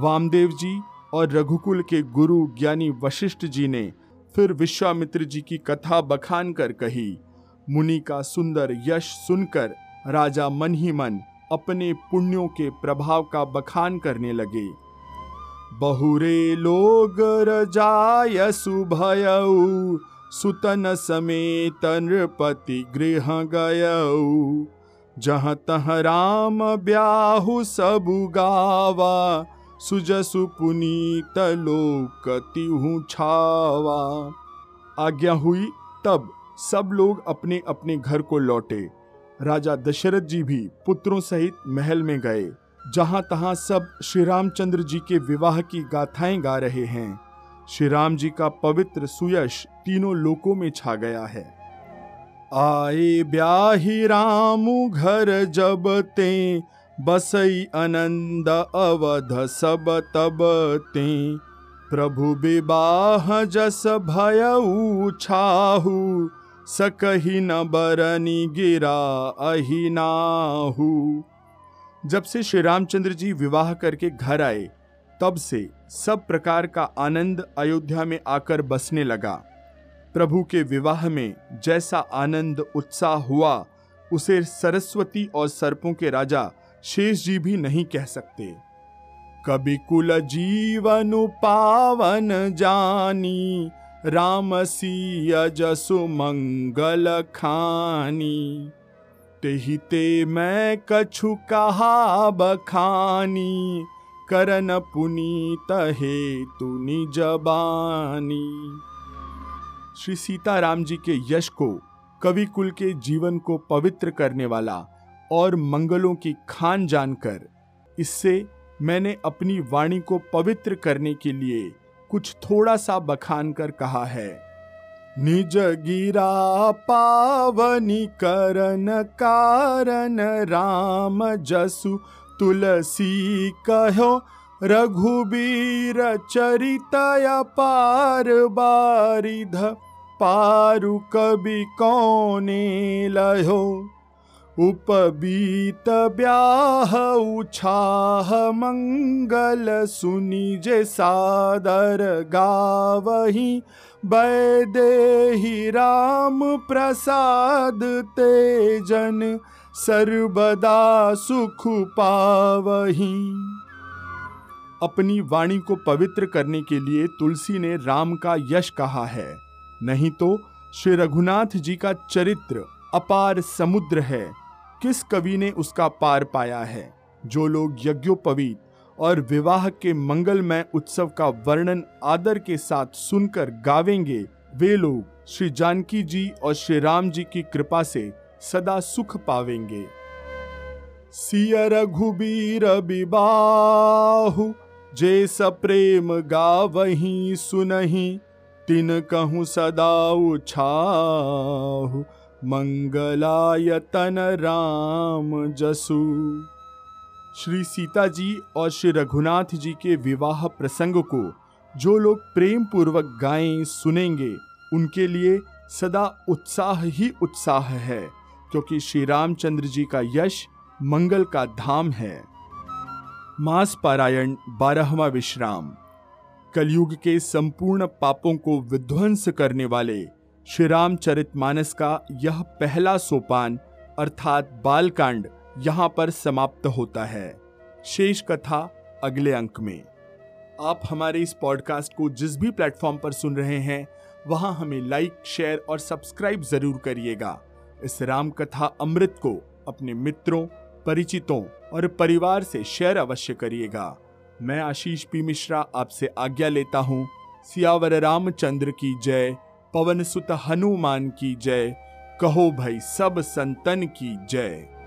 वामदेव जी और रघुकुल के गुरु ज्ञानी वशिष्ठ जी ने फिर विश्वामित्र जी की कथा बखान कर कही। मुनि का सुंदर यश सुनकर राजा मन ही मन अपने पुण्यों के प्रभाव का बखान करने लगे। बहुरे लोग रजाय सुभयऊ, सुतन समेत नृपति गृह गयऊ। जहाँ तहाँ राम ब्याहु सबु गावा, सुजसु पुनीत लोक तिहु छावा। आज्ञा हुई तब सब लोग अपने अपने घर को लौटे। राजा दशरथ जी भी पुत्रों सहित महल में गए, जहाँ तहाँ सब श्री रामचंद्र जी के विवाह की गाथाएं गा रहे हैं। श्री राम जी का पवित्र सुयश तीनों लोकों में छा गया है। आए ब्याही रामु घर जब ते, बसई आनंद अवध सब तब ते। प्रभु विवाह जस भयऊ छाहू, सकहि न बरनी गिरा अहि नाहू। जब से श्री रामचंद्र जी विवाह करके घर आए तब से सब प्रकार का आनंद अयोध्या में आकर बसने लगा। प्रभु के विवाह में जैसा आनंद उत्साह हुआ उसे सरस्वती और सर्पों के राजा शेष जी भी नहीं कह सकते। कभी कुल जीवनु पावन जानी, राम सिया जसु मंगल खानी। तेहि ते मैं कछु कहा बखानी, करन पुनीत हेतु निज बानी। श्री सीताराम जी के यश को, कवि कुल के जीवन को पवित्र करने वाला और मंगलों की खान जानकर, इससे मैंने अपनी वाणी को पवित्र करने के लिए कुछ थोड़ा सा बखान कर कहा है। निज गिरा पावनी करन कारण, राम जसु तुलसी कहो। रघुबीर चरित अपार, बारिध पारु कवि कौने लहो। उपबीत ब्याह उछाह मंगल सुनि जे सादर गावही वैदेहि राम प्रसाद ते जन सर्वदा सुख पावही। अपनी वाणी को पवित्र करने के लिए तुलसी ने राम का यश कहा है, नहीं तो श्री रघुनाथ जी का चरित्र अपार समुद्र है, किस कवि ने उसका पार पाया है। जो लोग यज्ञोपवीत और विवाह के मंगलमय उत्सव का वर्णन आदर के साथ सुनकर गावेंगे, वे लोग श्री जानकी जी और श्री राम जी की कृपा से सदा सुख पावेंगे। सिया रघुबीर बिबाहु जे सप्रेम गावहीं सुनहीं, तिन कहूँ सदा उछाहु मंगलायतन राम जसु। श्री सीता जी और श्री रघुनाथ जी के विवाह प्रसंग को जो लोग प्रेम पूर्वक गाएं सुनेंगे, उनके लिए सदा उत्साह ही उत्साह है, क्योंकि श्री रामचंद्र जी का यश मंगल का धाम है। मास पारायण बारहवां विश्राम। कलयुग के संपूर्ण पापों को विध्वंस करने वाले श्री रामचरितमानस का यह पहला सोपान अर्थात बालकांड यहाँ पर समाप्त होता है। शेष कथा अगले अंक में। आप हमारे इस पॉडकास्ट को जिस भी प्लेटफॉर्म पर सुन रहे हैं, वहाँ हमें लाइक, शेयर और सब्सक्राइब जरूर करिएगा। इस राम कथा अमृत को अपने मित्रों, परिचितों और परिवार से शेयर अवश्य करिएगा। मैं आशीष पी मिश्रा आपसे आज्ञा लेता हूँ। सियावर रामचंद्र की जय, पवन सुत हनुमान की जय, कहो भाई सब संतन की जय।